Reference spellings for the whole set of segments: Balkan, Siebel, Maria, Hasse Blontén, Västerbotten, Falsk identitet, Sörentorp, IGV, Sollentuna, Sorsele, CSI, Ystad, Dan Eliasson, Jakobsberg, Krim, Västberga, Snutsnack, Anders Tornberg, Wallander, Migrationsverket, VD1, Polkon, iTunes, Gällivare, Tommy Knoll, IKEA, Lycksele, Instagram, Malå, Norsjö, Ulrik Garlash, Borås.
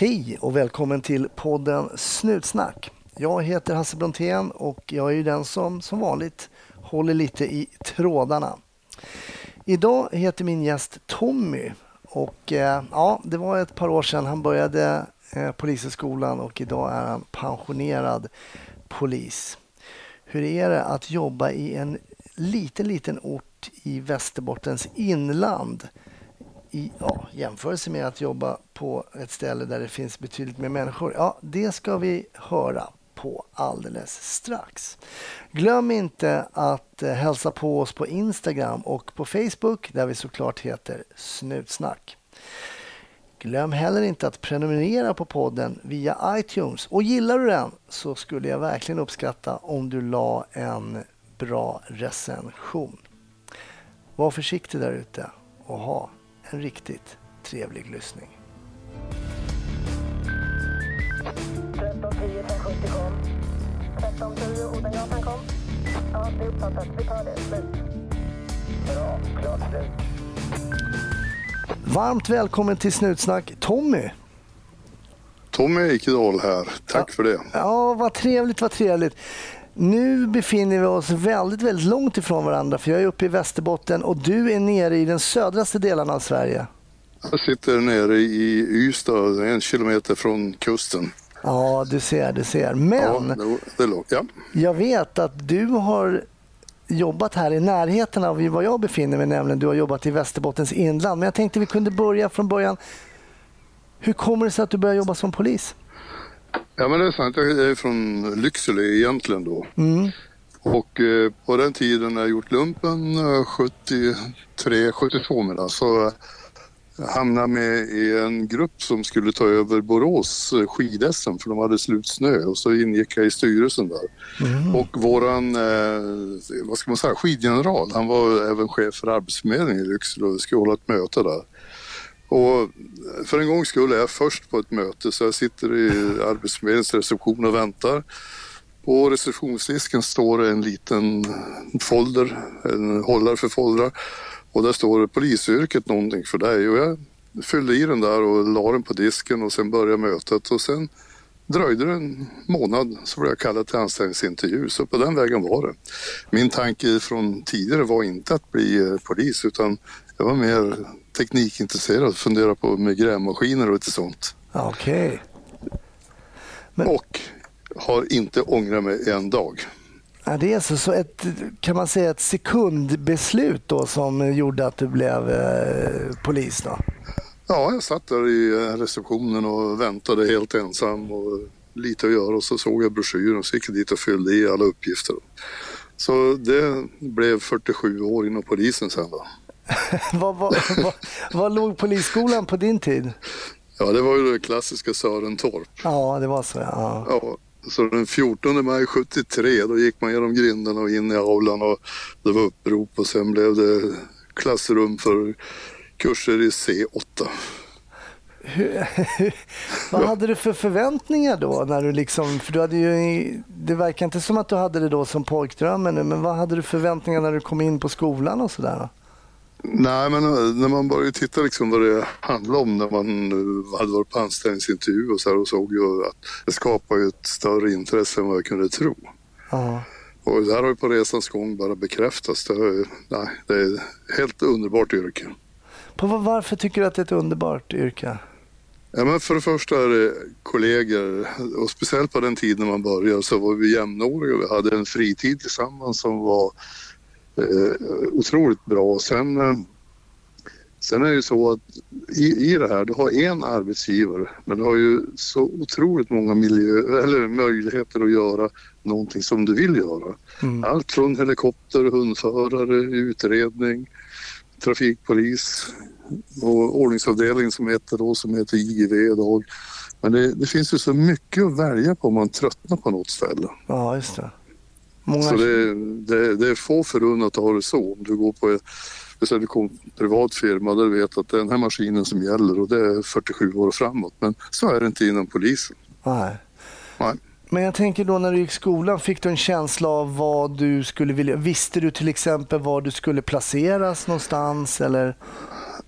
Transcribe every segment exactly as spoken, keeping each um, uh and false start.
Hej och välkommen till podden Snutsnack. Jag heter Hasse Blontén och jag är ju den som som vanligt håller lite i trådarna. Idag heter min gäst Tommy och eh, ja, det var ett par år sedan han började eh, polishögskolan och idag är han pensionerad polis. Hur är det att jobba i en liten liten ort i Västerbottens inland? I ja, jämförelse med att jobba på ett ställe där det finns betydligt mer människor. Ja, det ska vi höra på alldeles strax. Glöm inte att hälsa på oss på Instagram och på Facebook där vi såklart heter Snutsnack. Glöm heller inte att prenumerera på podden via iTunes. Och gillar du den så skulle jag verkligen uppskatta om du la en bra recension. Var försiktig där ute och ha en riktigt trevlig lyssning. tretton tio femtiosex kom. tretton tio Odengatan kom. Ja, det är uppfattat. Vi tar det. Slut. Bra. Klart slut. Varmt välkommen till Snutsnack, Tommy. Tommy Ekedal här. Tack ja. för det. Ja, vad trevligt, vad trevligt. Nu befinner vi oss väldigt, väldigt långt ifrån varandra, för jag är uppe i Västerbotten och du är nere i den södraste delen av Sverige. Jag sitter nere i Ystad, en kilometer från kusten. Ja, du ser, du ser. Men ja, det låg, ja. Jag vet att du har jobbat här i närheten av var jag befinner mig, nämligen du har jobbat i Västerbottens inland. Men jag tänkte vi kunde börja från början. Hur kommer det sig att du börjar jobba som polis? Ja, men det är sant. Jag är från Lycksele egentligen då. Mm. Och eh, på den tiden när jag gjort lumpen sjuttiotre sjuttiotvå med det, så hamnade med i en grupp som skulle ta över Borås skidässen för de hade slut snö, och så ingick jag i styrelsen där. Mm. Och våran eh, vad ska man säga, skidgeneral, han var även chef för arbetsförmedlingen i Lycksele och skulle hålla ett möte där. Och för en gång skulle jag först på ett möte, så jag sitter i arbetsförmedlingens reception och väntar. På receptionsdisken står det en liten folder, en hållare för foldrar. Och där står det polisyrket någonting för dig. Och jag fyllde i den där och la den på disken och sen började mötet. Och sen dröjde det en månad så blev jag kallad till anställningsintervju. Så på den vägen var det. Min tanke från tidigare var inte att bli polis, utan jag var mer teknikintresserad, fundera på migränmaskiner och lite sånt. Okej. Okay. Men... Och har inte ångrat mig en dag. Ja, det är så, så ett, kan man säga ett sekundbeslut då som gjorde att du blev eh, polis då? Ja, jag satt där i receptionen och väntade helt ensam och lite att göra, och så såg jag broschyren och så gick jag dit och fyllde i alla uppgifter. Så det blev fyrtiosju år inom polisen sen då. vad, vad, vad, vad låg polisskolan på din tid? Ja, det var ju det klassiska Sörentorp. Ja, det var så. Ja. Ja, så den fjortonde maj sjuttiotre då gick man genom grindarna och in i aulan och det var upprop, och sen blev det klassrum för kurser i C åtta. Hur, hur, vad ja. hade du för förväntningar då? När du liksom, för du hade ju, det verkar inte som att du hade det då som pojkdrömmen nu, men vad hade du förväntningar när du kom in på skolan och sådär? Nej, men när man började titta liksom vad det handlade om när man hade varit på anställningsintervju och så här, och såg ju att det skapade ett större intresse än vad jag kunde tro. Uh-huh. Och det här har ju på resans gång bara bekräftats. Det är, nej, det är ett helt underbart yrke. På varför tycker du att det är ett underbart yrke? Ja, men för det första är det kollegor, och speciellt på den tiden man började så var vi jämnåriga. Vi hade en fritid tillsammans som var otroligt bra. Sen, sen är det ju så att i, i det här, du har en arbetsgivare, men du har ju så otroligt många miljö, eller möjligheter att göra någonting som du vill göra. Mm. Allt från helikopter, hundförare, utredning, trafikpolis och ordningsavdelningen som heter då, som heter I G V idag. Men det, det finns ju så mycket att välja på om man tröttnar på något ställe. Ja, just det. Många... Så det, det, det är få förunnat att ha det så. Om du går på en, på en privat firma där du vet att det är den här maskinen som gäller och det är fyrtiosju år framåt. Men så är det inte inom polisen. Nej. Nej. Men jag tänker då när du gick skolan, fick du en känsla av vad du skulle vilja? Visste du till exempel var du skulle placeras någonstans? Eller?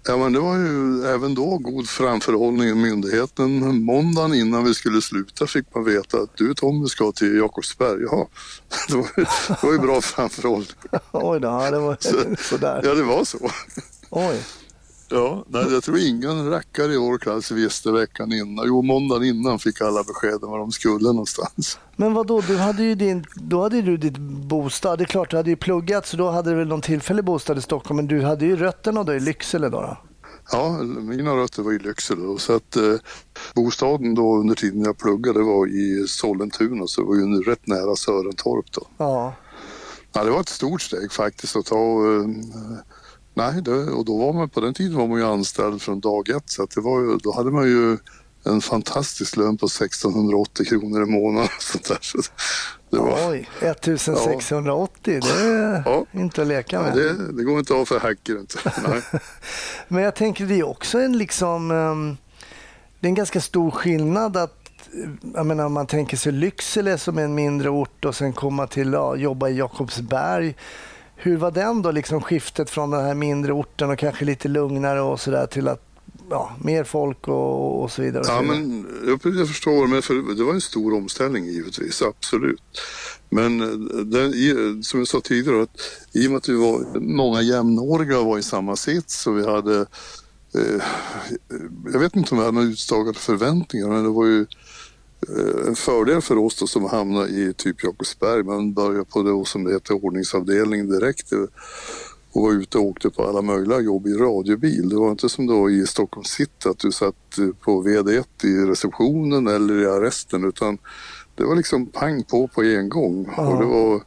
Ja, men det var ju även då god framförhållning i myndigheten. Måndagen innan vi skulle sluta fick man veta att du Tommy ska till Jakobsberg. Ja, det var, det var ju bra framförhållning. Oj då, det var så, sådär. Ja, det var så. Oj. Ja, nej, jag tror ingen rackare i vår klass visste veckan innan. Jo, måndagen innan fick alla besked om var de skulle någonstans. Men vadå, du hade ju din, då hade du ditt bostad. Det är klart, du hade ju pluggat så då hade du väl någon tillfällig bostad i Stockholm. Men du hade ju rötterna då i Lycksele då, då? Ja, mina rötter var i Lycksele då. Så att eh, bostaden då under tiden jag pluggade var i Sollentuna. Så det var ju rätt nära Sörentorp då. Ja. Ja, det var ett stort steg faktiskt att ta... Eh, Nej, det, och då var man på den tiden var man ju anställd från dag ett, så att det var ju, då hade man ju en fantastisk lön på sextonhundraåttio kronor i månaden. Sånt där, så det var, oj, sextonhundraåttio, ja. Det är ja. Inte att leka med. Nej, det, det går inte av för hacker inte. Nej. Men jag tänker det är också en, liksom, det är en ganska stor skillnad att jag menar, man tänker sig Lycksele som en mindre ort och sen komma till ja, jobba i Jakobsberg. Hur var den då liksom skiftet från den här mindre orten och kanske lite lugnare och så där till att ja, mer folk och, och så vidare? Och så ja, vidare. Men jag, jag förstår, men för, det var en stor omställning givetvis, absolut. Men den, i, som jag sa tidigare, att i och med att vi var många jämnåriga var i samma sits så vi hade, eh, jag vet inte om vi hade några utstakade förväntningar, men det var ju en fördel för oss då, som hamnade i typ Jakobsberg, men började på det som det heter ordningsavdelningen direkt och var ute och åkte på alla möjliga jobb i radiobil. Det var inte som då i Stockholms city att du satt på V D ett i receptionen eller i arresten, utan det var liksom pang på på en gång. Uh-huh. Och det var,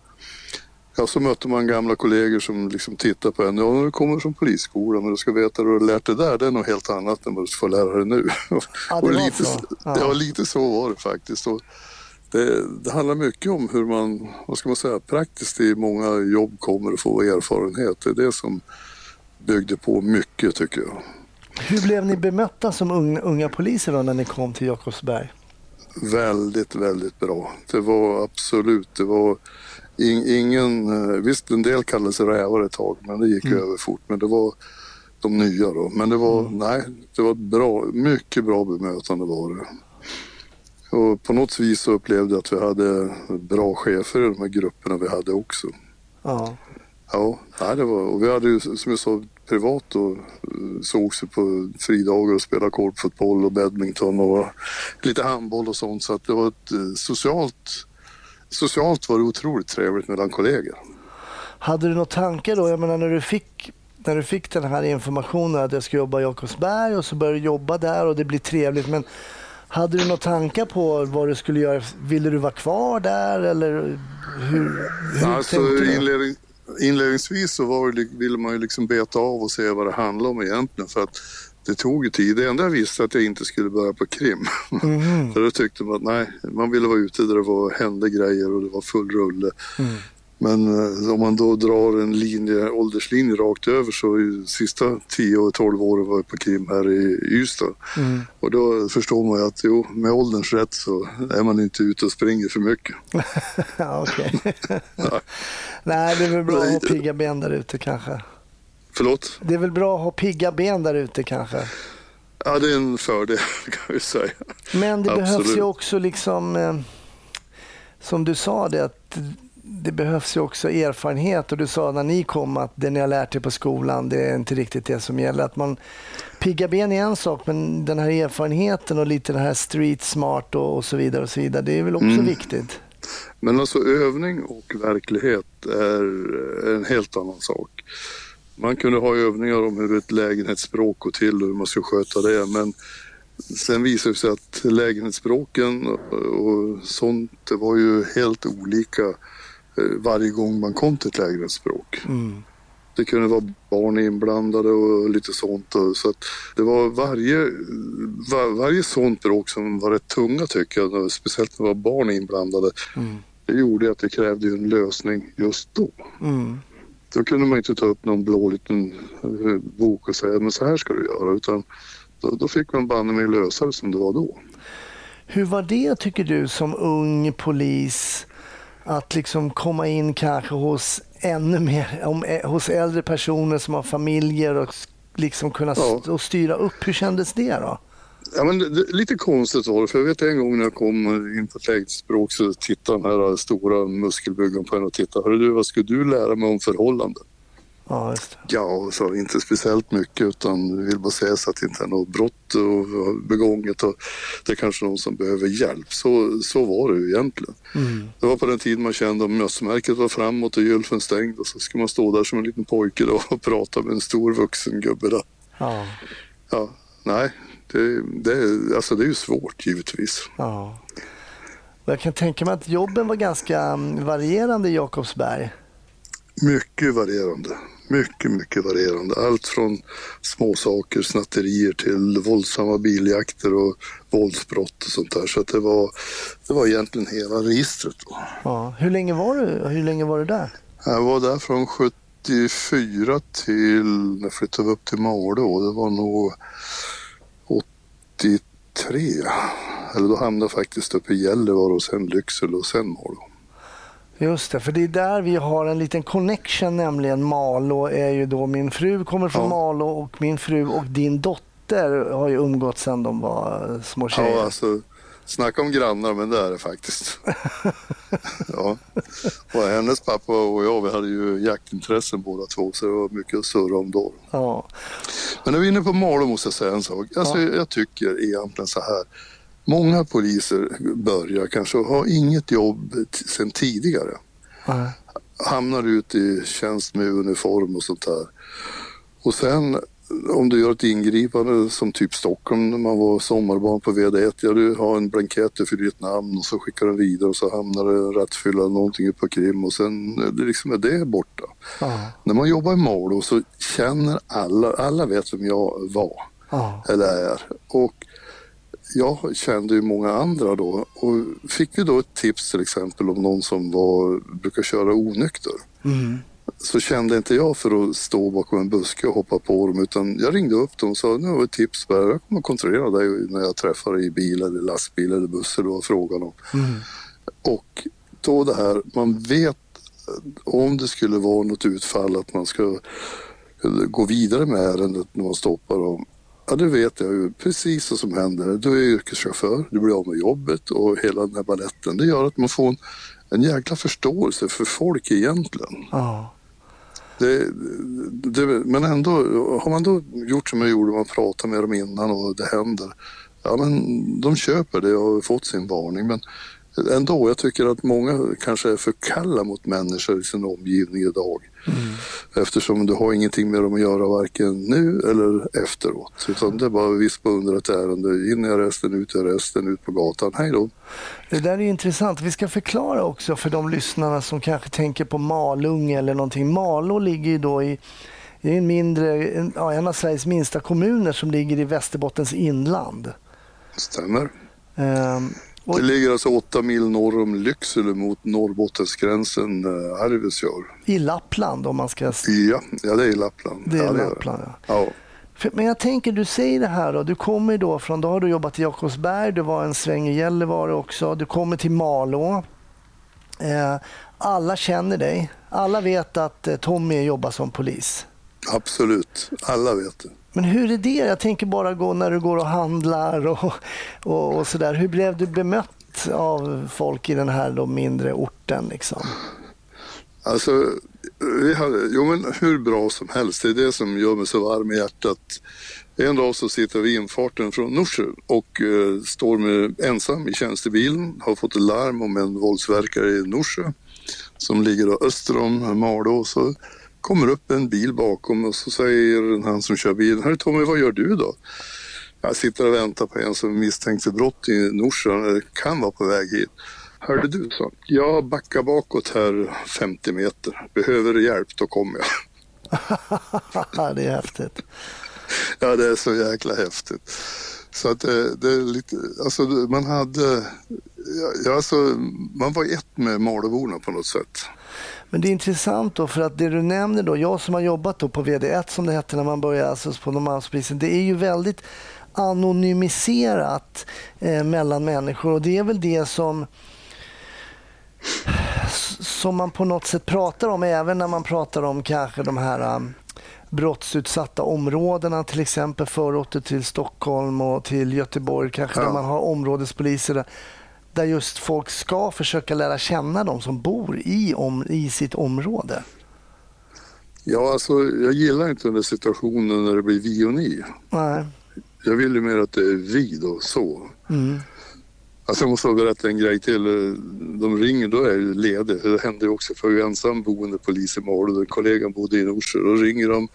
ja, så mötte man gamla kollegor som liksom tittar på en. Ja, nu kommer från polisskolan, men du ska veta att du har lärt dig där. Det är något helt annat än vad du får lära dig nu. Ja, det var lite, ja. Ja, lite så var det faktiskt. Och det, det handlar mycket om hur man, vad ska man säga, praktiskt i många jobb kommer att få erfarenhet. Det är det som byggde på mycket, tycker jag. Hur blev ni bemötta som unga, unga poliser då när ni kom till Jakobsberg? Väldigt, väldigt bra. Det var absolut, det var... Ingen, visst, en del kallades rävar ett tag, men det gick mm. över fort. Men det var de nya då. Men det var, mm. nej, det var bra, mycket bra bemötande var det. Och på något vis så upplevde jag att vi hade bra chefer i de här grupperna vi hade också. Ja. Ja, nej, det var, och vi hade ju, som jag sa, privat då, såg vi på fridagar och spelade korpfotboll och badminton och lite handboll och sånt. Så att det var ett socialt... Socialt var det otroligt trevligt mellan kollegor. Hade du några tankar då? Jag menar, när du fick, när du fick den här informationen att jag ska jobba i Jakobsberg och så började du jobba där och det blir trevligt. Men hade du några tankar på vad du skulle göra? Ville du vara kvar där? Eller hur, hur alltså, tänkte du? Inledning, inledningsvis så var det, ville man ju liksom beta av och se vad det handlade om egentligen. För att det tog ju tid. Det enda jag visste att jag inte skulle börja på Krim. Mm. För då tyckte man att nej, man ville vara ute där det var, hände grejer och det var full rulle. Mm. Men om man då drar en linje, ålderslinje rakt över, så de sista tio och tolv åren var jag på Krim här i Ystad. Mm. Och då förstår man ju att jo, med ålderns rätt så är man inte ute och springer för mycket. Okej. Ja. Nej, det är väl bra att ha pigga ben där ute kanske. Förlåt? Det är väl bra att ha pigga ben där ute kanske? Ja, det är en fördel kan jag säga. Men det absolut. Behövs ju också liksom, eh, som du sa det, att det behövs ju också erfarenhet. Och du sa när ni kom att det ni har lärt er på skolan, det är inte riktigt det som gäller. Att man pigga ben är en sak, men den här erfarenheten och lite den här street smart och, och så vidare och så vidare, det är väl också mm. viktigt. Men alltså övning och verklighet är en helt annan sak. Man kunde ha övningar om hur ett lägenhetsspråk går till och hur man ska sköta det, men sen visade det sig att lägenhetsspråken och sånt, det var ju helt olika varje gång man kom till ett lägenhetsspråk. Mm. Det kunde vara barn inblandade och lite sånt. Och, så att det var varje, var, varje sånt språk som var rätt tunga tycker jag, speciellt när det var barn inblandade. Mm. Det gjorde att det krävde en lösning just då. Mm. Då kunde man inte ta upp någon blå liten bok och säga men så här ska du göra, utan då, då fick man banne med lösare som det var då. Hur var det tycker du som ung polis att liksom komma in kanske hos ännu mer, om, hos äldre personer som har familjer och liksom kunna ja. styra upp. Hur kändes det då? Ja, men det, det, lite konstigt var det, för jag vet en gång när jag kom in på lägesspråk så tittade de här stora muskelbyggen på en och tittade, hörru du, vad skulle du lära mig om förhållanden? Ja, just det. Ja, så inte speciellt mycket, utan vill bara säga så att det inte är något brott och begånget och det är kanske någon som behöver hjälp. Så, så var det ju egentligen. Mm. Det var på den tiden man kände att mössmärket var framåt och gylfen stängd och så skulle man stå där som en liten pojke då och prata med en stor vuxen gubbe där. Ja. Ja, nej. Det, det, alltså det är ju svårt givetvis. Ja. Jag kan tänka mig att jobben var ganska varierande i Jakobsberg. Mycket varierande. Mycket, mycket varierande. Allt från småsaker, snatterier till våldsamma biljakter och våldsbrott och sånt där. Så att det, var, det var egentligen hela registret. Ja. Hur länge var du, hur länge var du där? Jag var där från sjuttiofyra till, när jag flyttade upp till Malå. Det var nog åttiotre. Eller då hamnade jag faktiskt uppe i Gällivare och sen Lycksele och sen Malå. Just det, för det är där vi har en liten connection, nämligen Malå är ju då min fru kommer från ja. Malå och min fru och din dotter har ju umgått sedan de var små tjejer. Ja, alltså, snacka om grannar, men det är det faktiskt. Ja. Och hennes pappa och jag, vi hade ju jaktintressen båda två, så det var mycket att surra om då. Ja. Men när vi är inne på Malå måste jag säga en sak. Alltså, ja. Jag tycker egentligen så här. Många poliser börjar kanske ha inget jobb t- sen tidigare. Mm. Hamnar ut i tjänst med uniform och sånt där. Och sen om du gör ett ingripande som typ Stockholm när man var sommarbarn på V D ett. Ja, du har en blankett för ditt namn och så skickar den vidare och så hamnar det rättfylla någonting på Krim och sen det liksom är det borta. Mm. När man jobbar i Malå så känner alla, alla vet vem jag var mm. eller är. Och jag kände ju många andra då och fick ju då ett tips till exempel om någon som var, brukar köra onykter. Mm. Så kände inte jag för att stå bakom en buske och hoppa på dem, utan jag ringde upp dem och sa, nu har ett tips, jag kommer kontrollera dig när jag träffar dig i bil eller lastbil eller buss eller vad frågan om. Mm. Och då det här, man vet om det skulle vara något utfall att man ska gå vidare med ärendet när man stoppar dem. Ja, det vet jag ju. Precis vad som händer. Du är yrkeschaufför, du blir av med jobbet och hela den här baletten. Det gör att man får en, en jäkla förståelse för folk egentligen. Ja. Det, det, men ändå, har man då gjort som jag gjorde, man pratar med dem innan och det händer. Ja, men de köper det och har fått sin varning. Men ändå, jag tycker att många kanske är för kalla mot människor i sin omgivning idag. Mm. Eftersom du har ingenting med dem att göra varken nu eller efteråt. Utan det är bara vispa under ett ärende. In i resten, ut i resten, ut på gatan. Hej då. Det där är intressant. Vi ska förklara också för de lyssnarna som kanske tänker på Malung eller någonting. Malå ligger ju då i, i en, mindre, en, ja, en av Sveriges minsta kommuner som ligger i Västerbottens inland. Stämmer. Ehm. Det ligger alltså åtta mil norr om Lycksele mot Norrbottensgränsen Arvidsjaur. I Lappland om man ska... Ja, ja det är i Lappland. Det är ja, Lappland, det är det. Ja. Ja. Men jag tänker, du säger det här då. Du kommer då från, då har du jobbat i Jakobsberg, du var en sväng i Gällivare också. Du kommer till Malå. Alla känner dig. Alla vet att Tommy jobbar som polis. Absolut, alla vet det. Men hur är det? Jag tänker bara gå när du går och handlar och, och, och sådär. Hur blev du bemött av folk i den här då mindre orten liksom? Alltså, vi hade, jo men hur bra som helst. Det är det som gör mig så varm i hjärtat. En dag så sitter vi i infarten från Norsjö och eh, står med ensam i tjänstebilen. Har fått ett larm om en våldsverkare i Norsjö som ligger då öster om Malå och så... kommer upp en bil bakom och så säger han som kör bilen, hörru Tommy, vad gör du då? Jag sitter och väntar på en som misstänkt för brott i Norsjö, kan vara på väg hit. Hörde du så? Jag backar bakåt här femtio meter. Behöver du hjälp, då kommer jag. Det är häftigt. Ja, det är så jäkla häftigt. Så att det, det är lite, alltså man hade, ja, alltså man var ett med Malåborna på något sätt. Men det är intressant då, för att det du nämner då, jag som har jobbat då på V D ett som det hette när man började, alltså på normalsprisen, det är ju väldigt anonymiserat eh, mellan människor, och det är väl det som som man på något sätt pratar om även när man pratar om kanske de här um, brottsutsatta områdena, till exempel förorter till Stockholm och till Göteborg kanske, ja. Där man har områdespoliser där, där just folk ska försöka lära känna de som bor i, om, i sitt område. Ja, alltså jag gillar inte den situationen när det blir vi och ni. Nej. Jag vill ju mer att det är vi då, så. Mm. Alltså jag måste berätta en grej till. De ringer, då är jag ledig. Det händer också, för jag är ensam boende polis i Malå. Kollegan bodde i Norsjö. Då ringer de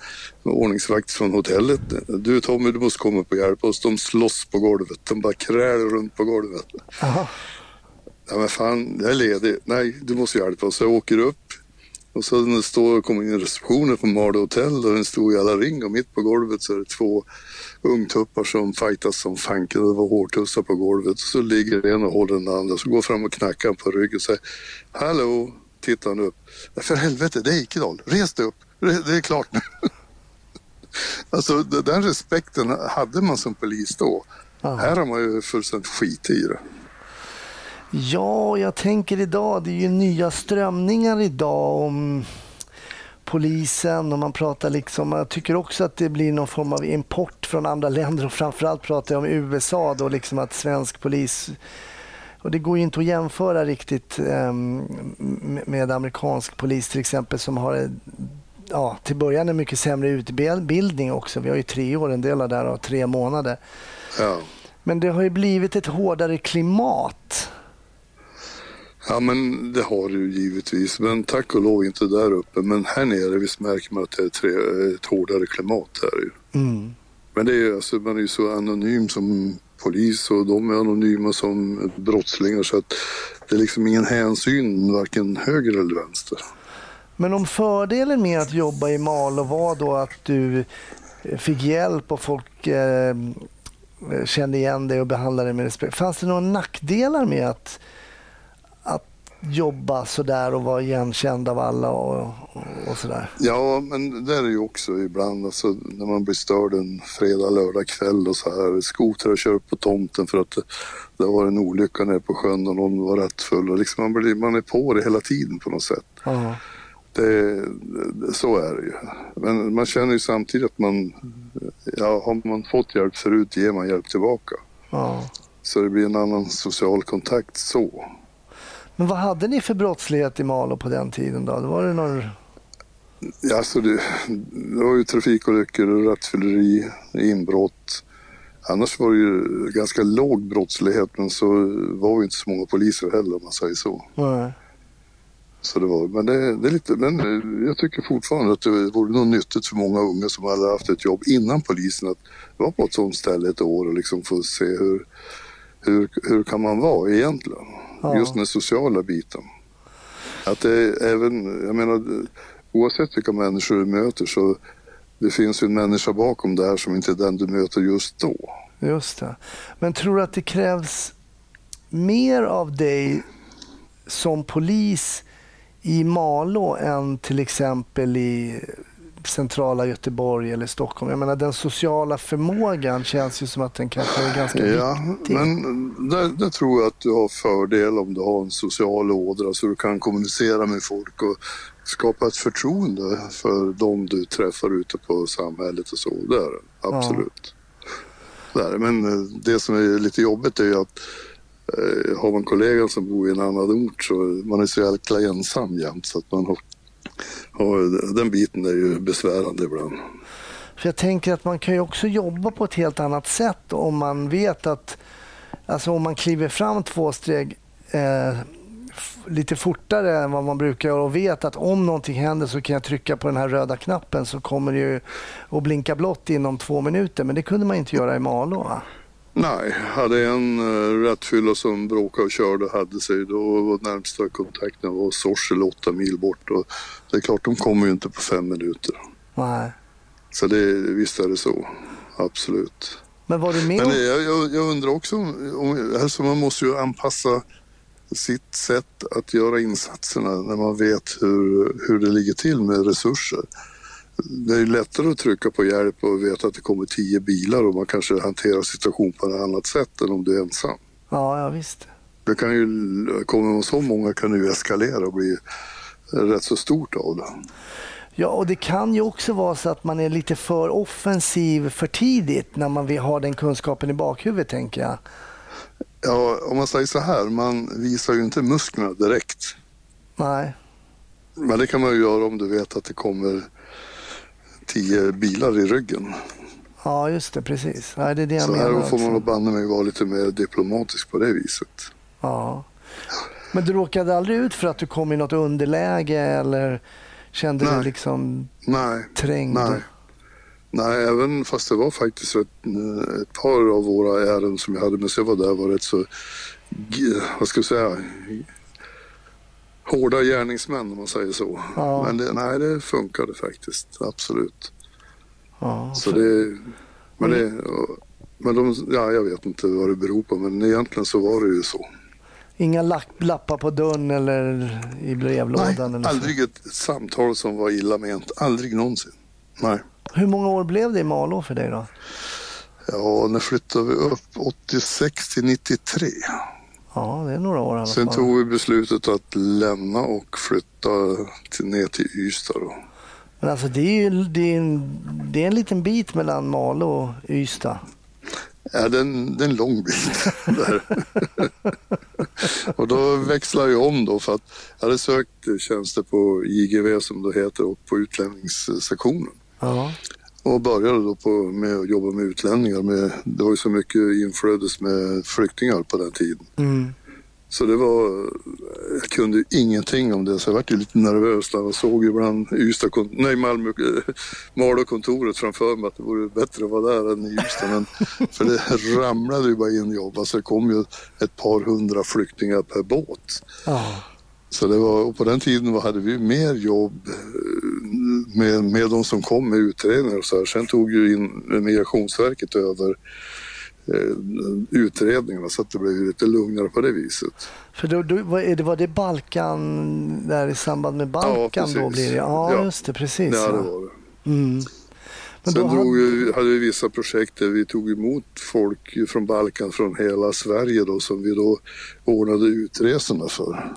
med ordningsvakt från hotellet. Du Tommy, du måste komma på hjälp oss. De slåss på golvet. De bara krälar runt på golvet. Aha. Ja men fan, jag är ledig. Nej, du måste hjälpa oss. Jag åker upp. Och sen står, kommer in receptionen på Malå hotell och den stod i alla ring, och mitt på golvet så är det två ungtuppar som fightas som fanken. Det var hårtussar på golvet, så ligger en och håller den andra, så går fram och knackar på ryggen och säger hallå, tittar han upp. För helvete, det är Knoll, res dig upp, det är klart nu. Alltså den respekten hade man som polis då. Aha. Här har man ju fullständigt skit i det. Ja, jag tänker idag, det är ju nya strömningar idag om polisen och man pratar liksom, jag tycker också att det blir någon form av import från andra länder, och framförallt pratar jag om U S A då, liksom att svensk polis, och det går ju inte att jämföra riktigt eh, med amerikansk polis till exempel, som har ja, till början en mycket sämre utbildning också, vi har ju tre år en del av där och tre månader. Ja. Men det har ju blivit ett hårdare klimat. Ja men det har du givetvis, men tack och lov inte där uppe, men här nere visst märker man att det är tre, ett hårdare klimat här ju. Mm. Men det är ju alltså, man är ju så anonym som polis och de är anonyma som brottslingar, så att det är liksom ingen hänsyn varken höger eller vänster. Men om fördelen med att jobba i Malå var då att du fick hjälp och folk eh, kände igen dig och behandlade dig med respekt, fanns det några nackdelar med att jobba sådär och vara igenkänd av alla och, och sådär? Ja, men det är ju också ibland alltså, när man blir störd en fredag, lördag kväll och så här, skotrar och kör på tomten för att det, det var en olycka nere på sjön och någon var rätt full och liksom man, blir, man är på det hela tiden på något sätt. Uh-huh. det, det, så är det ju. Men man känner ju samtidigt att man, ja, har man fått hjälp förut ger man hjälp tillbaka. Uh-huh. Så det blir en annan social kontakt så. Men vad hade ni för brottslighet i Malå på den tiden då? Var det någon... Ja, alltså det, det var ju trafikolyckor, rattfylleri, inbrott. Annars var det ju ganska låg brottslighet, men så var ju inte så många poliser heller om man säger så. Mm. Så det var, men det, det är lite, men jag tycker fortfarande att det vore nog nyttigt för många unga som hade haft ett jobb innan polisen att vara på ett sånt ställe ett år och liksom få se hur hur, hur kan man vara egentligen. Just den sociala biten. Att det även, jag menar, oavsett vilka människor du möter så det finns ju en människa bakom det här som inte är den du möter just då. Just det. Men tror du att det krävs mer av dig som polis i Malå än till exempel i centrala Göteborg eller Stockholm? Jag menar, den sociala förmågan känns ju som att den kanske är ganska ja, viktig. Men där, där tror jag att du har fördel om du har en social ådra så du kan kommunicera med folk och skapa ett förtroende för dem du träffar ute på samhället och så där. Absolut. Ja. Där, men det som är lite jobbigt är ju att eh, har man kollegor som bor i en annan ort så man är så jäkla ensam jämt, så att man har och den biten är ju besvärande ibland. För jag tänker att man kan ju också jobba på ett helt annat sätt om man vet att, alltså om man kliver fram två steg eh, f- lite fortare än vad man brukar göra och vet att om någonting händer så kan jag trycka på den här röda knappen så kommer det ju att blinka blått inom två minuter. Men det kunde man inte göra i Malå, va? Nej, hade en uh, rättfylla som bråkade och körde hade sig, då var närmsta kontakten var Sorsele åtta mil bort och det är klart de kommer ju inte på fem minuter. Nej. Så det, visst är det så, absolut. Men var du med? Men jag, jag, jag undrar också, om, om, alltså man måste ju anpassa sitt sätt att göra insatserna när man vet hur, hur det ligger till med resurser. Det är ju lättare att trycka på hjälp och veta att det kommer tio bilar och man kanske hanterar situationen på ett annat sätt än om du är ensam. Ja, ja visst. Det kan ju, kommer så många kan ju eskalera och bli rätt så stort av det. Ja, och det kan ju också vara så att man är lite för offensiv för tidigt när man vill ha den kunskapen i bakhuvudet, tänker jag. Ja, om man säger så här, man visar ju inte musklerna direkt. Nej. Men det kan man ju göra om du vet att det kommer tio bilar i ryggen. Ja, just det, precis. Ja, det är det jag så menar här får också. Man nog banne mig vara lite mer diplomatisk på det viset. Ja. Men du råkade aldrig ut för att du kom i något underläge eller kände Nej. dig liksom Nej. trängd? Nej. Nej, även fast det var faktiskt ett, ett par av våra ärenden som jag hade med sig var där var rätt så, vad ska jag säga, hårda gärningsmän om man säger så. Ja. Men det, nej, det funkade faktiskt, absolut. Ja, så det, men det, men de, ja, jag vet inte vad det beror på, men egentligen så var det ju så. Inga lappar på dörren eller i brevlådan? Nej, eller aldrig så. Ett samtal som var illa ment, aldrig någonsin. Nej. Hur många år blev det i Malå för dig då? Ja, när flyttade vi upp åttiosex till nittiotre. Ja, det är några år i alla fall. Sen tog vi beslutet att lämna och flytta till, ner till Ystad då. Men alltså det är ju det är en, det är en liten bit mellan Malå och Ystad. Ja, det är en, det är en lång bit där. Och då växlar jag om då för att jag hade sökt tjänster på I G V som det heter och på utlänningssektionen. Ja. Och började då på, med att jobba med utlänningar. Med, det var ju så mycket inflödes med flyktingar på den tiden. Mm. Så det var, jag kunde ju ingenting om det, så jag var ju lite nervös där och såg ibland Ystad, nej Malmö, Malå-kontoret framför mig att det vore bättre att vara där än i Ystad, men för det ramlade ju bara in jobb, alltså det kom ju ett par hundra flyktingar per båt. Oh. Så det var, och på den tiden hade vi mer jobb med, med de som kom med utredningar och så här. Sen tog ju in Migrationsverket över utredningarna så att det blev lite lugnare på det viset. För då, då, var det Balkan där i samband med Balkan ja, då blir det? Ja, ja, just det, precis. Ja, det var det. Mm. Men sen då drog vi, hade vi vissa projekt där vi tog emot folk från Balkan från hela Sverige då som vi då ordnade utresorna för.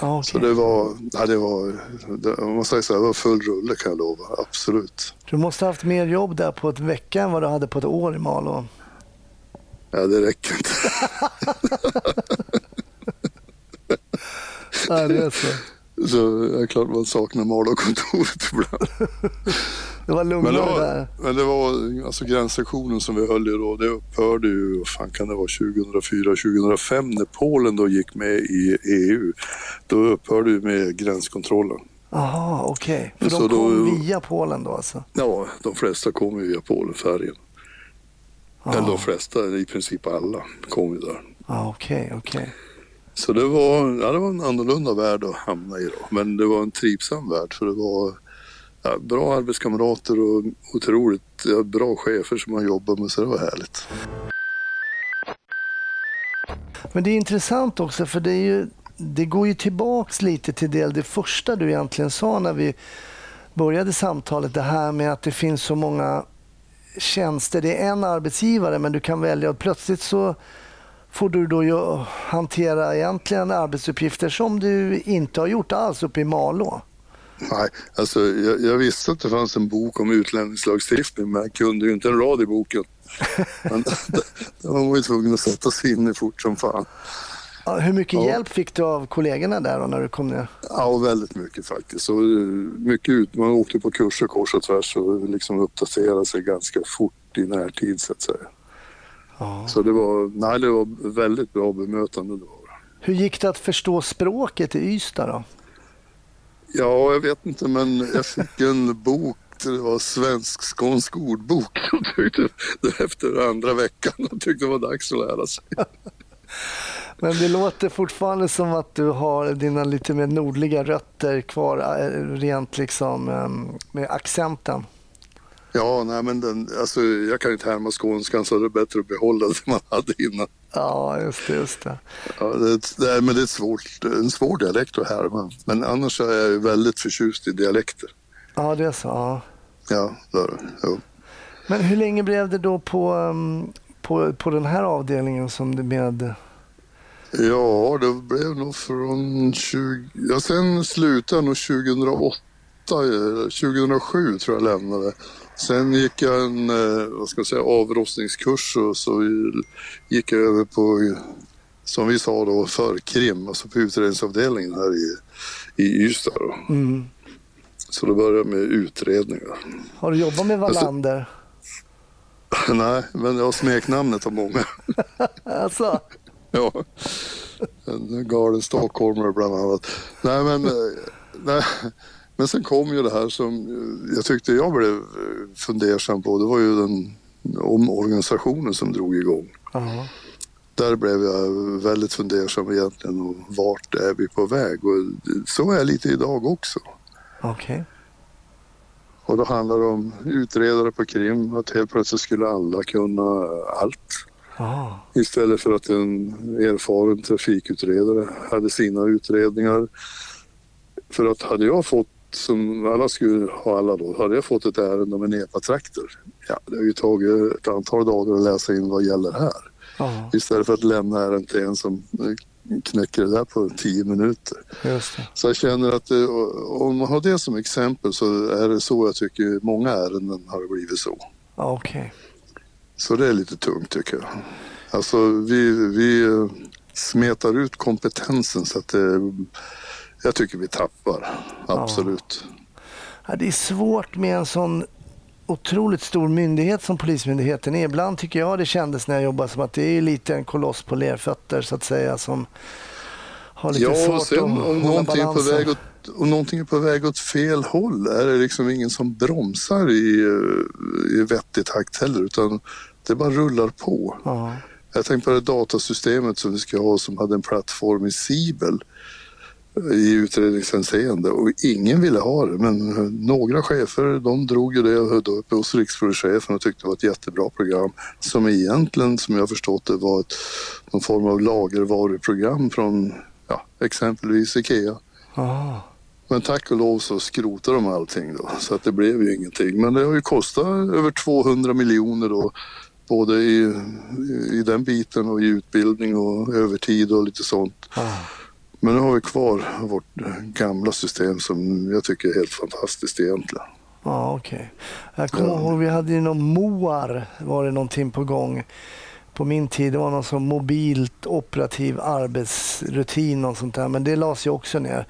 Ah, okay. Så det var, ja, det var, det, om man säger så här, det var full rulle kan jag lova, absolut. Du måste ha haft mer jobb där på ett vecka än vad du hade på ett år i Malå. Ja, det räcker inte. Ja, det är så. Så jag är klart man saknar Malå-kontoret ibland. Det var lugnare men det var, där. Men det var, alltså gränsstationen som vi höll i då, det upphörde ju, vad fan kan det vara, tjugohundrafyra tjugohundrafem när Polen då gick med i E U. Då upphörde ju med gränskontrollen. Aha, okej. Okay. För så de kom då, via Polen då alltså? Ja, de flesta kom via Polenfärgen. Ah. Eller de flesta, i princip alla kom ju där. Ah, okej, okay, okej. Okay. Så det var, ja, det var en annorlunda värld att hamna i då. Men det var en trivsam värld för det var ja, bra arbetskamrater och otroligt ja, bra chefer som man jobbar med, så det var härligt. Men det är intressant också för det, är ju, det går ju tillbaks lite till det, det första du egentligen sa när vi började samtalet. Det här med att det finns så många tjänster, det är en arbetsgivare men du kan välja och plötsligt så får du då ju hantera egentligen arbetsuppgifter som du inte har gjort alls uppe i Malå. Nej, alltså jag, jag visste att det fanns en bok om utlänningslagstiftning men jag kunde ju inte en rad i boken. Men man var ju tvungen att sätta sig in fort som fan. Ja, hur mycket ja. hjälp fick du av kollegorna där då när du kom ner? Ja, väldigt mycket faktiskt. Så mycket ut, man åkte på kurser kors och tvärs och liksom uppdaterade sig ganska fort i närtid så att säga. Så det var, nej, det var väldigt bra bemötande då. Hur gick det att förstå språket i Ystad då? Ja, jag vet inte, men jag fick en bok, det var svensk-skånsk ordbok. Jag tyckte efter andra veckan jag tyckte det var dags att lära sig. Men det låter fortfarande som att du har dina lite mer nordliga rötter kvar rent liksom med accenten. Ja, nej, men den, alltså, jag kan inte härma skånskan så det är bättre att behålla det man hade innan. Ja, just det. Just det. Ja, det, det, men det är ett svårt, en svår dialekt att härma. Men annars är jag väldigt förtjust i dialekter. Ja, det är så. Ja, ja det är det. Ja. Men hur länge blev det då på, på, på den här avdelningen som du med... Ja, det blev nog från tjugo... Ja, sen slutade nog tjugohundraåtta tjugohundrasju tror jag lämnade. Sen gick jag en vad ska jag säga, avrostningskurs och så gick jag över på, som vi sa då, för Krim, alltså på utredningsavdelningen här i, i Ystad. Mm. Så då började jag med utredningar. Har du jobbat med Wallander? Alltså, nej, men jag har smeknamnet av många. Alltså? Ja, en galen stockholmare bland annat. Nej, men... nej. Men sen kom ju det här som jag tyckte jag blev fundersam på. Det var ju den omorganisationen som drog igång. Uh-huh. Där blev jag väldigt fundersam egentligen. Och vart är vi på väg? Och så är jag lite idag också. Okej. Okay. Och då handlar det om utredare på Krim. Att helt plötsligt skulle alla kunna allt. Uh-huh. Istället för att en erfaren trafikutredare hade sina utredningar. För att hade jag fått, som alla skulle ha alla då, hade jag fått ett ärende om en E P A-traktor. Ja, det har ju tagit ett antal dagar att läsa in vad gäller här. Aha. Istället för att lämna ärendet till en som knäcker det där på tio minuter. Just det. Så jag känner att om man har det som exempel så är det så jag tycker många ärenden har blivit så. Okej. Okay. Så det är lite tungt tycker jag. Alltså vi, vi smetar ut kompetensen så att det... Jag tycker vi tappar, absolut. Ja. Det är svårt med en sån otroligt stor myndighet som polismyndigheten är. Ibland tycker jag det kändes när jag jobbade som att det är lite en koloss på lerfötter så att säga som har lite ja, svårt sen, om, om någonting är på väg åt, om någonting är på väg åt fel håll är det liksom ingen som bromsar i, i vettig takt heller utan det bara rullar på. Ja. Jag tänkte på det datasystemet som vi ska ha som hade en plattform i Siebel. I utredningshänseende och ingen ville ha det men några chefer de drog ju det och höll upp hos rikspolischefen och tyckte det var ett jättebra program som egentligen som jag förstått det var ett, någon form av lagervaruprogram från ja, exempelvis IKEA. Oh. Men tack och lov så skrotade de allting då så att det blev ju ingenting men det har ju kostat över tvåhundra miljoner då både i, i den biten och i utbildning och övertid och lite sånt. Oh. Men nu har vi kvar vårt gamla system som jag tycker är helt fantastiskt egentligen. Ja, okej. Okay. Jag kommer ihåg, vi hade ju någon M O A R, var det någonting på gång på min tid. Det var någon sån mobilt operativ arbetsrutin och sånt där, men det lades ju också ner.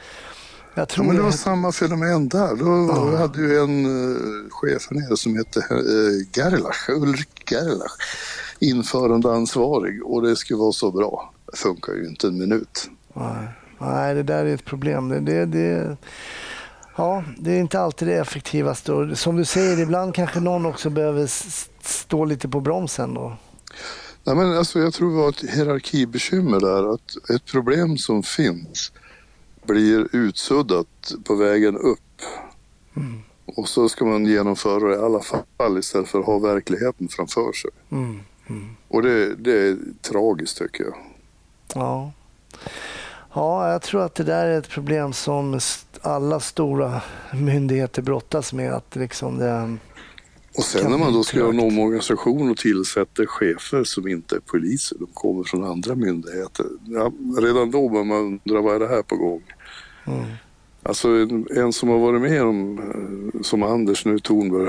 Jag tror ja, men det var jag... samma fenomen där. Då ja. Hade ju en uh, chef här nere som hette uh, Garlash, Ulrik Garlash, införandeansvarig och det skulle vara så bra. Det funkar ju inte en minut. Nej. Nej, det där är ett problem. Det, det, det, ja, det är inte alltid det effektivaste. Och som du säger, ibland kanske någon också behöver stå lite på bromsen då. Nej, men alltså, jag tror det var ett hierarkibekymmer där. Att ett problem som finns blir utsuddat på vägen upp. Mm. Och så ska man genomföra det i alla fall istället för att ha verkligheten framför sig. Mm. Mm. Och det, det är tragiskt tycker jag. Ja. Ja, jag tror att det där är ett problem som alla stora myndigheter brottas med. Att liksom det och sen när man då ska göra en omorganisation och tillsätter chefer som inte är poliser, de kommer från andra myndigheter. Ja, redan då bör man undra vad är det här på gång? Mm. Alltså en, en som har varit med om, som Anders nu Tornberg,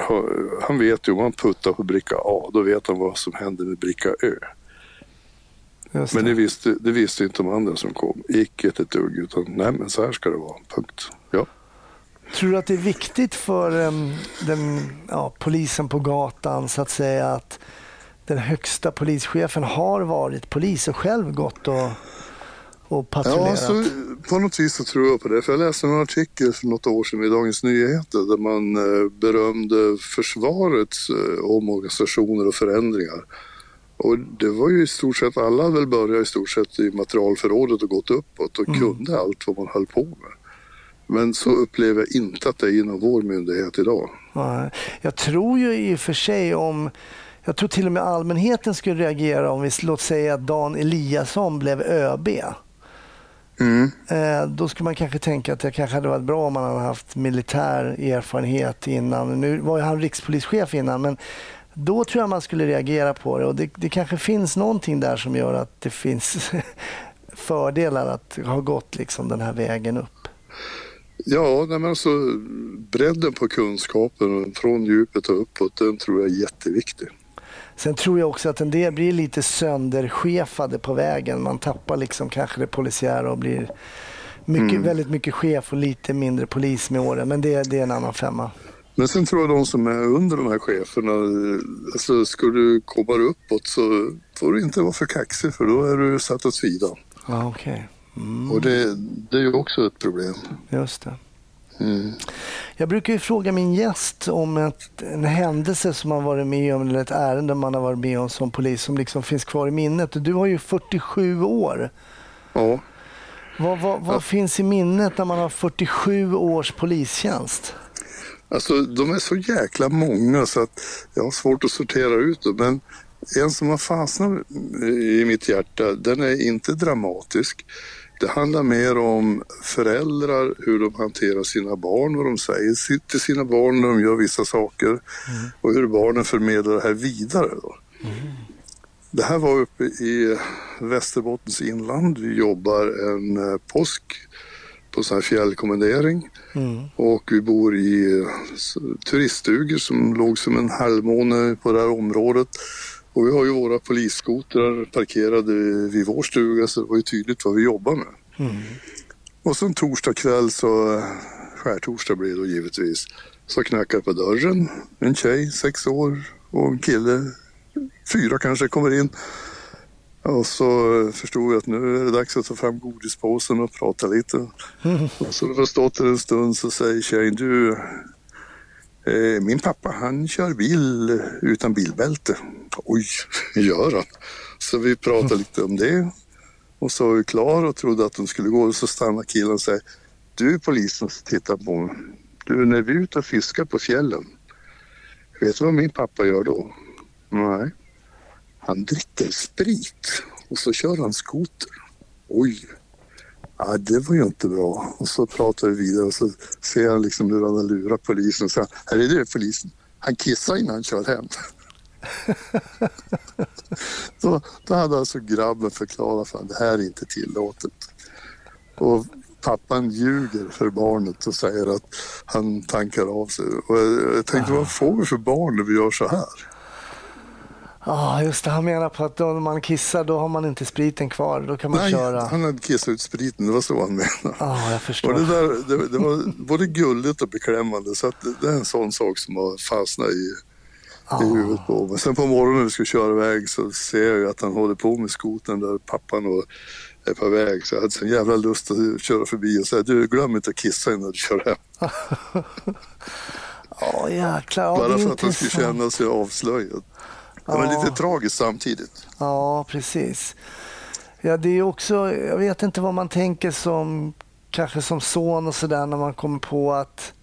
han vet ju om man puttar på bricka A, då vet han vad som händer med bricka Ö. Det. Men det visste, det visste inte de andra som kom. Icke ett dugg utan nej men så här ska det vara. Punkt. Ja. Tror du att det är viktigt för um, den, ja, polisen på gatan så att säga att den högsta polischefen har varit polis och själv gått och, och patrullerat? Ja, så, på något vis så tror jag på det. För jag läste en artikel för något år sedan i Dagens Nyheter där man eh, berömde försvarets eh, omorganisationer och förändringar. Och det var ju i stort sett, alla väl började i stort sett i materialförrådet och gått uppåt och mm. kunde allt vad man höll på med. Men så upplever jag inte att det är inom vår myndighet idag. Nej. Jag tror ju i och för sig om, jag tror till och med allmänheten skulle reagera om vi låt säga att Dan Eliasson blev ÖB. Mm. Eh, då skulle man kanske tänka att det kanske hade varit bra om man hade haft militär erfarenhet innan. Nu var ju han rikspolischef innan men då tror jag man skulle reagera på det och det, det kanske finns någonting där som gör att det finns fördelar att ha gått liksom den här vägen upp. Ja, nej men alltså bredden på kunskapen från djupet och uppåt, den tror jag är jätteviktig. Sen tror jag också att en del blir lite sönderchefade på vägen. Man tappar liksom kanske det polisiära och blir mycket, mm. väldigt mycket chef och lite mindre polis med åren. Men det, det är en annan femma. Men sen tror jag de som är under de här cheferna, alltså ska du komma uppåt så får du inte vara för kaxig, för då är du satt åt sidan. Ah, okay. Mm. Och det, det är ju också ett problem. Just det. Mm. Jag brukar ju fråga min gäst om ett, en händelse som man varit med om eller ett ärende man har varit med om som polis som liksom finns kvar i minnet. Du har ju fyrtiosju år. Ja. Vad, vad, vad ja. finns i minnet när man har fyrtiosju års polistjänst? Alltså de är så jäkla många så att jag har svårt att sortera ut dem. Men en som har fastnat i mitt hjärta, den är inte dramatisk. Det handlar mer om föräldrar, hur de hanterar sina barn, vad de säger till sina barn när de gör vissa saker. Mm. Och hur barnen förmedlar det här vidare. Då. Mm. Det här var uppe i Västerbottens inland. Vi jobbar en påsk på sån här fjällkommendering. Mm. Och vi bor i turiststugor som låg som en halvmåne på det här området. Och vi har ju våra polisskotrar parkerade vid vår stuga, så det var ju tydligt vad vi jobbar med. Mm. Och sen torsdag kväll, så skärtorsdag blir det då givetvis, så knackar på dörren. En tjej, sex år, och en kille, fyra kanske, kommer in. Och så förstod vi att nu är det dags att ta fram godispåsen och prata lite. Mm. Och så när vi har stått där en stund så säger tjejen, du... Min pappa, han kör bil utan bilbälte. Oj, gör han? Så vi pratade lite om det. Och så var vi klar och trodde att de skulle gå. Och så stannade killen och säger, du polisen, tittar på mig. Du, när vi är ute och fiskar på fjällen, vet du vad min pappa gör då? Nej. Han dricker sprit. Och så kör han skoter. Oj. Ja, det var ju inte bra. Och så pratar vi vidare och så ser han liksom hur han lurar polisen och säger, här är det polisen. Han kissar innan han kör hem. då, då hade alltså grabben förklarat för att det här är inte tillåtet. Och pappan ljuger för barnet och säger att han tankar av sig. Och jag tänkte, aha, vad får vi för barn när vi gör så här? Ja, oh, just det. Han menar på att då man kissar, då har man inte spriten kvar. Då kan man Nej, köra. Nej, han hade kissat ut spriten. Det var så han menade. Ja, oh, jag förstår. Och det, där, det, det var både gulligt och beklämmande. Så att det, det är en sån sak som har fastnat i, oh. i huvudet på. Men sen på morgonen när vi ska köra iväg så ser jag ju att han håller på med skoten där pappan och är på väg. Så jag hade en jävla lust att köra förbi och säga, du, glöm inte att kissa innan du kör hem. Ja, jäklar. Oh, bara för att han skulle känna sig avslöjad. Ja, men lite tragiskt samtidigt. Ja, precis. Ja, det är också, jag vet inte vad man tänker som kanske som son och sådär när man kommer på att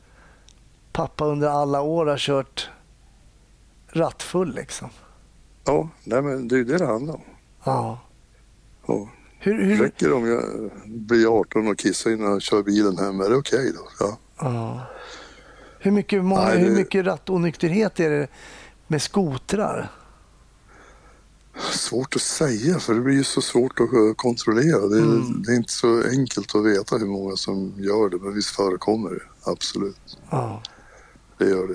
pappa under alla år har kört rattfull liksom. Ja, nej, men det är ju det det handlar om. Ja. Ja. Hur, hur... Räcker det om jag blir arton och kissar innan jag kör bilen hem? Är det okej okay då? Ja. Ja. Hur mycket, många, nej, det... hur mycket rattonykterhet är det med skotrar? Svårt att säga, för det blir ju så svårt att kontrollera. Det är, mm. det är inte så enkelt att veta hur många som gör det, men visst förekommer det. Absolut. Ja. Det gör det.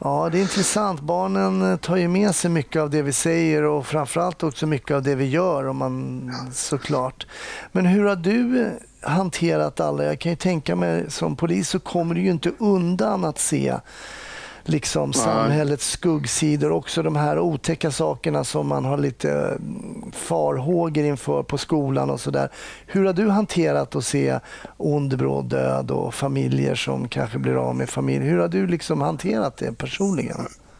Ja, det är intressant. Barnen tar ju med sig mycket av det vi säger och framförallt också mycket av det vi gör, om man ja. såklart. Men hur har du hanterat alla? Jag kan ju tänka mig, som polis så kommer du ju inte undan att se liksom samhällets skuggsidor, också de här otäcka sakerna som man har lite farhågor inför på skolan och sådär. Hur har du hanterat att se ond bråd död och familjer som kanske blir av med familj? Hur har du liksom hanterat det personligen?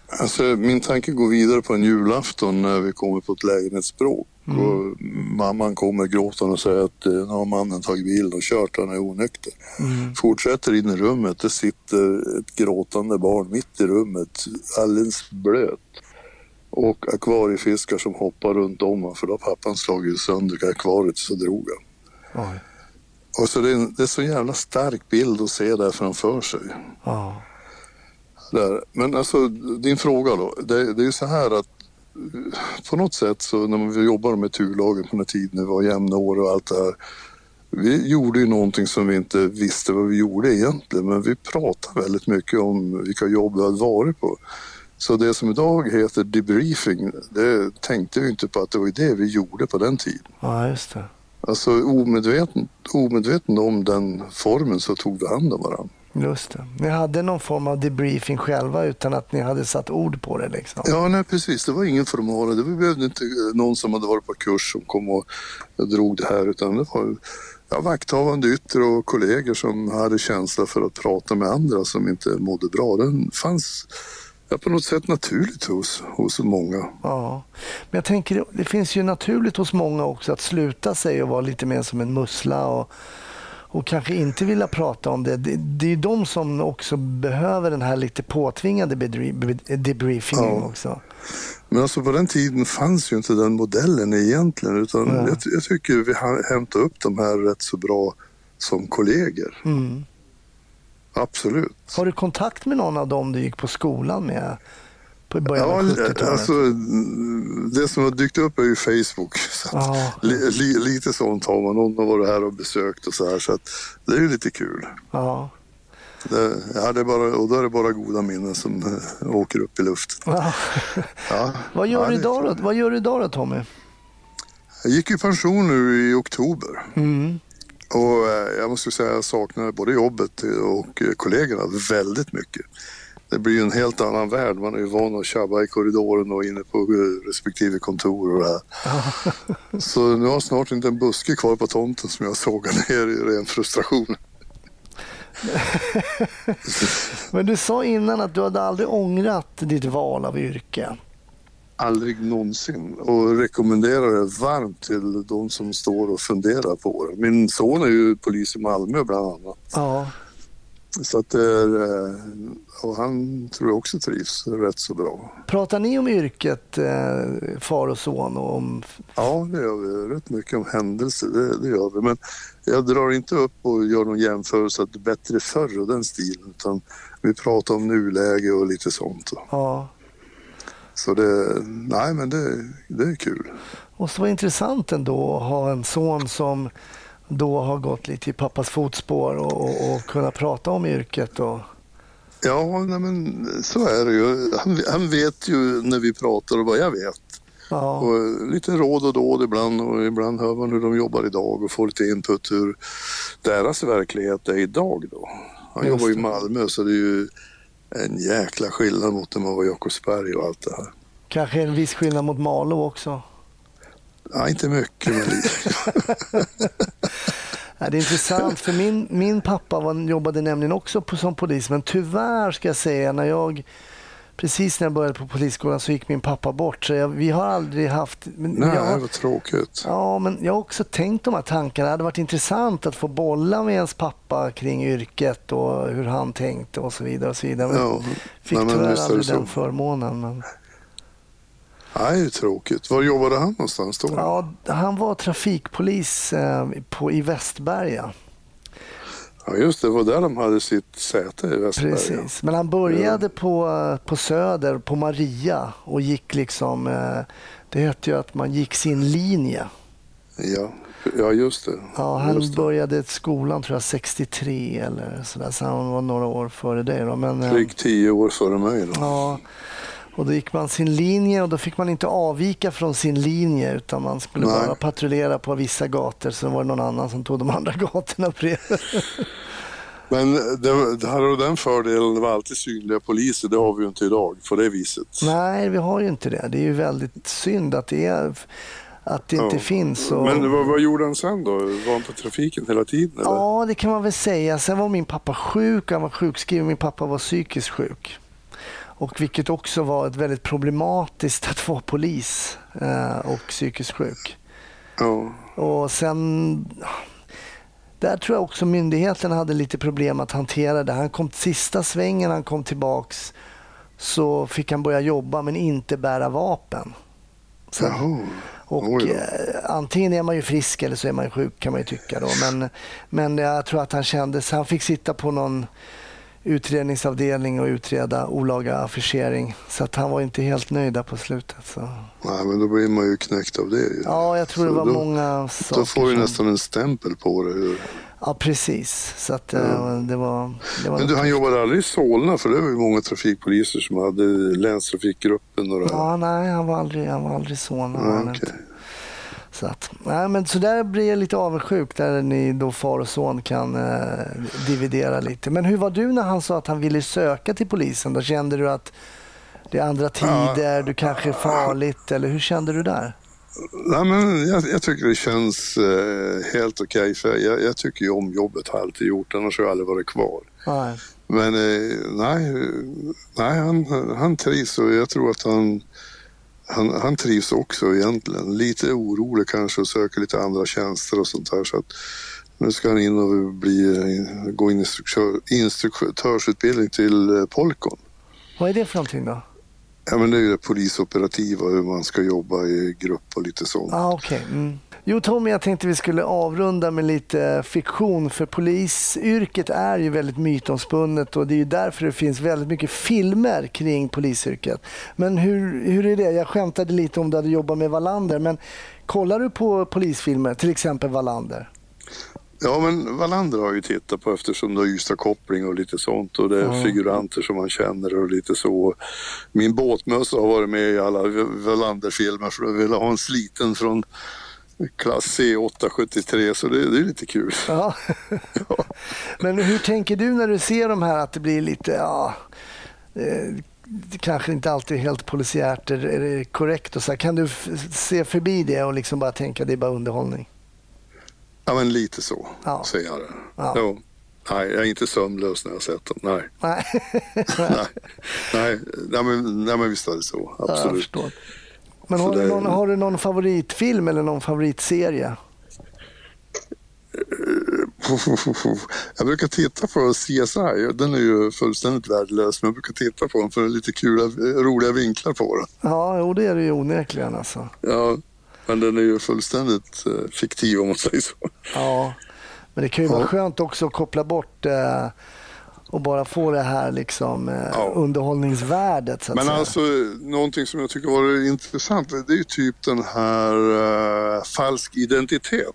Alltså, min tanke går vidare på en julafton när vi kommer på ett lägenhetsbråk. Mm. Och mamman kommer gråtande och säger att nu har mannen tagit bilen och kört, han är onykter. Mm. Fortsätter in i rummet, det sitter ett gråtande barn mitt i rummet, alldeles blöt. Och akvariefiskar som hoppar runt om honom, för då har pappan slagit sönder akvariet så drog han. Oj. Och så det är, en, det är så jävla stark bild att se där framför sig. Oh. Där. Men alltså, din fråga då, det, det är ju så här att på något sätt så när vi jobbade med turlagen på den tiden, det var jämna år och allt det här, vi gjorde ju någonting som vi inte visste vad vi gjorde egentligen, men vi pratade väldigt mycket om vilka jobb vi hade varit på. Så det som idag heter debriefing, det tänkte vi inte på att det var det vi gjorde på den tiden. Ja, just det. Alltså omedveten, omedveten om den formen så tog vi hand om varandra. Just det. Ni hade någon form av debriefing själva utan att ni hade satt ord på det liksom? Ja, nej precis. Det var ingen formal. Vi behövde inte någon som hade varit på kurs som kom och drog det här, utan det var ja, vakthavande ytter och kollegor som hade känsla för att prata med andra som inte mådde bra. Den fanns ja, på något sätt naturligt hos, hos många. Ja, men jag tänker det finns ju naturligt hos många också att sluta sig och vara lite mer som en mussla och och kanske inte vilja prata om det. Det, det är ju de som också behöver den här lite påtvingade debriefingen ja. Också. Men alltså på den tiden fanns ju inte den modellen egentligen, utan ja. jag, jag tycker vi hämtade upp de här rätt så bra som kollegor. Mm. Absolut. Har du kontakt med någon av dem du gick på skolan med? På början av sjuttiotalet? Ja, alltså, det som har dykt upp är ju Facebook. Så att ja. li, li, lite sånt har man. Någon har varit här och besökt och så här. Så att det är ju lite kul. Ja. Det, ja, det är bara, och då är det bara goda minnen som åker upp i luften. Ja. Ja. Vad gör ja, du idag då? Vad gör du idag då, Tommy? Jag gick i pension nu i oktober. Mm. Och jag måste säga att jag saknar både jobbet och kollegorna väldigt mycket. Det blir ju en helt annan värld. Man är ju van att tjabba i korridoren och inne på respektive kontor och det här. Så nu har snart inte en buske kvar på tomten som jag såg ner i ren frustration. Men du sa innan att du hade aldrig ångrat ditt val av yrke. Aldrig någonsin, och rekommenderar det varmt till de som står och funderar på det. Min son är ju polis i Malmö bland annat. Ja. Så att och han tror jag också trivs rätt så bra. Pratar ni om yrket far och son? Och om... Ja, det gör vi. Rätt mycket om händelser, det, det gör vi. Men jag drar inte upp och gör någon jämförelse att det är bättre förr och den stilen, utan vi pratar om nuläge och lite sånt. Ja. Så det, nej men det, det är kul. Och så var det intressant ändå att ha en son som då har gått lite i pappas fotspår och, och, och kunna prata om yrket. Och... Ja, nej men så är det ju. Han, han vet ju när vi pratar och vad jag vet. Ja. Och lite råd och dåd ibland, och ibland hör man hur de jobbar idag och får lite input hur deras verklighet är idag då. Han jobbar i Malmö, så det är ju en jäkla skillnad mot när man var i Jakobsberg och allt det här. Kanske en viss skillnad mot Malå också? Nej, inte mycket. Men... Nej, det är intressant, för min, min pappa var, jobbade nämligen också på, som polis. Men tyvärr ska jag säga, när jag, precis när jag började på polisskolan så gick min pappa bort. Så jag, vi har aldrig haft... Men nej, jag, det var tråkigt. Ja, men jag har också tänkt de här tankarna. Det hade varit intressant att få bolla med ens pappa kring yrket och hur han tänkte och så vidare. Och så vidare. Men ja, fick nej, men tyvärr aldrig den förmånen. Men... Nej, tråkigt. Var jobbade han någonstans då? Ja, han var trafikpolis eh, på, i Västberga. Ja, just det. Det var där de hade sitt säte i Västberga. Precis. Men han började ja. på, på Söder, på Maria, och gick liksom... Eh, det hette ju att man gick sin linje. Ja, ja just det. Ja, han just började det. Skolan tror jag sextiotre eller sådär. Så han var några år före dig då. Men, eh, drygt tio år före mig då. Ja. Och då gick man sin linje, och då fick man inte avvika från sin linje, utan man skulle nej. bara patrullera på vissa gator, så var det någon annan som tog de andra gatorna bredvid. Men det, det hade den fördelen, det var alltid synliga poliser, det har vi ju inte idag på det viset. Nej, vi har ju inte det. Det är ju väldigt synd att det är... Att det inte ja. finns. Och... Men vad, vad gjorde han sen då? Var han på trafiken hela tiden? Eller? Ja, det kan man väl säga. Sen var min pappa sjuk, han var sjukskriven, min pappa var psykiskt sjuk. Och vilket också var ett väldigt problematiskt att vara polis eh, och psykiskt sjuk. Oh. Och sen, där tror jag också myndigheten hade lite problem att hantera det. Han kom till sista svängen, han kom tillbaks, så fick han börja jobba men inte bära vapen. Så, oh. Och eh, antingen är man ju frisk eller så är man ju sjuk, kan man ju tycka då. Men, men jag tror att han kände, så han fick sitta på någon utredningsavdelning och utreda olaga affischering. Så att han var inte helt nöjd där på slutet. Så. Nej, men då blir man ju knäckt av det. Ju. Ja, jag tror så det var då, många saker. Då får du nästan en stämpel på det. Hur? Ja, precis. Så att, mm. det var, det var men du, han jobbade aldrig i Solna, för det var ju många trafikpoliser som hade länstrafikgruppen. Och ja, nej, han var aldrig, han var aldrig i Solna. Ja, han okay. Så, att, nej, men så där blir jag lite avundsjuk där ni då far och son kan eh, dividera lite. Men hur var du när han sa att han ville söka till polisen? Då kände du att det är andra tider, ja, du kanske är farligt, ja, eller hur kände du där? Nej, men jag, jag tycker det känns eh, helt okej. Okay, för jag, jag tycker ju om jobbet, har alltid gjort, annars har jag aldrig varit kvar. Nej. Men eh, nej, nej han, han trivs och jag tror att han... Han, han trivs också egentligen. Lite orolig kanske och söker lite andra tjänster och sånt där. Så att nu ska han in och bli, gå in instruktör, instruktörsutbildning till Polkon. Vad är det för någonting då? Ja, men det är ju det polisoperativa, hur man ska jobba i grupp och lite sånt. Ah, okay. Mm. Jo Tommy, jag tänkte vi skulle avrunda med lite fiktion, för polisyrket är ju väldigt mytomspunnet och det är ju därför det finns väldigt mycket filmer kring polisyrket. Men hur, hur är det? Jag skämtade lite om du hade jobbat med Wallander, men kollar du på polisfilmer, till exempel Wallander? Ja, men Wallander har ju tittat på eftersom det är Ystad koppling och lite sånt och det är mm. figuranter som man känner och lite så. Min båtmössa har varit med i alla Wallander-filmer för jag ville ha en sliten från klass C åtta sjuttiotre, så det, det är lite kul. Ja. Ja. Men hur tänker du när du ser de här att det blir lite, ja, eh, kanske inte alltid helt polisiärt är det korrekt och så här. Kan du f- se förbi det och liksom bara tänka det är bara underhållning? Ja, men lite så, ja, säger jag det. Ja. Jo. Nej, jag är inte sömnlös när jag sett dem. Nej. Nej. Nej. Nej. Nej, men, nej, men visst är det så. Absolut. Ja, men har du, någon, har du någon favoritfilm eller någon favoritserie? Jag brukar titta på C S I. Den är ju fullständigt värdelös, men jag brukar titta på den för lite kul, roliga vinklar på den. Ja, och det är det ju onekligen alltså. Ja, men den är ju fullständigt fiktiv om man säger så. Ja, men det kan ju vara ja. skönt också att koppla bort... Eh, och bara få det här liksom ja. underhållningsvärdet så att men säga. Alltså någonting som jag tycker var intressant, det är ju typ den här uh, Falsk identitet.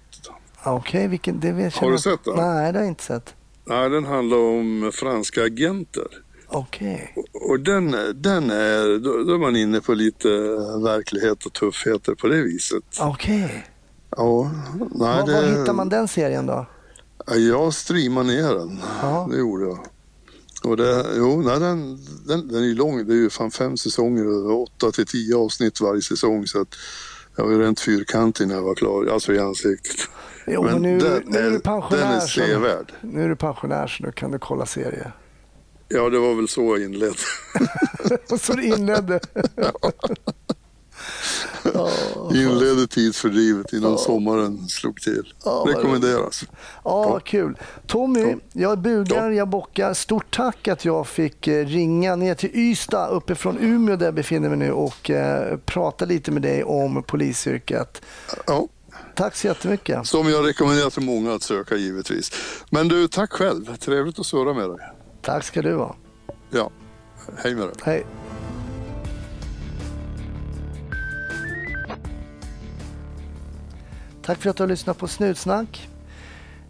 Okej, okay, det vet jag. Har du sett den? Nej, det har jag inte sett. Nej, den handlar om franska agenter. Okej. Okay. Och, och den, den är då, då är man inne på lite verklighet och tuffheter på det viset. Okej. Okay. Ja, nej, var, det... var hittar man den serien då? Jag streamar ner den. Aha. Det gjorde jag. Och det, jo, nej, den, den, den är ju lång. Det är ju fan fem säsonger, åtta till tio avsnitt varje säsong. Så att jag var rent fyrkantig när jag var klar. Alltså i ansiktet. Jo, men nu, den, nu är du pensionär. Den är sevärd. Nu är du pensionär så nu kan du kolla serier. Ja, det var väl så jag inledde. Så du inledde. Ja. Oh, inledde tidsfördrivet innan oh. sommaren slog till. Oh, rekommenderas. Ja, oh, vad kul. Tommy, oh. jag bugar, jag bockar. Stort tack att jag fick ringa ner till Ystad uppifrån Umeå där jag befinner mig nu och eh, prata lite med dig om polisyrket. Ja. Oh. Tack så jättemycket. Som jag rekommenderar till många att söka givetvis. Men du, tack själv. Trevligt att surra med dig. Tack ska du vara. Ja, hej med dig. Hej. Tack för att du har lyssnat på Snutsnack.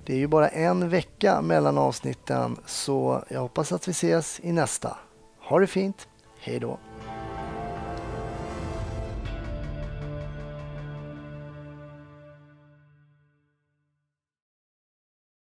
Det är ju bara en vecka mellan avsnitten så jag hoppas att vi ses i nästa. Ha det fint. Hej då.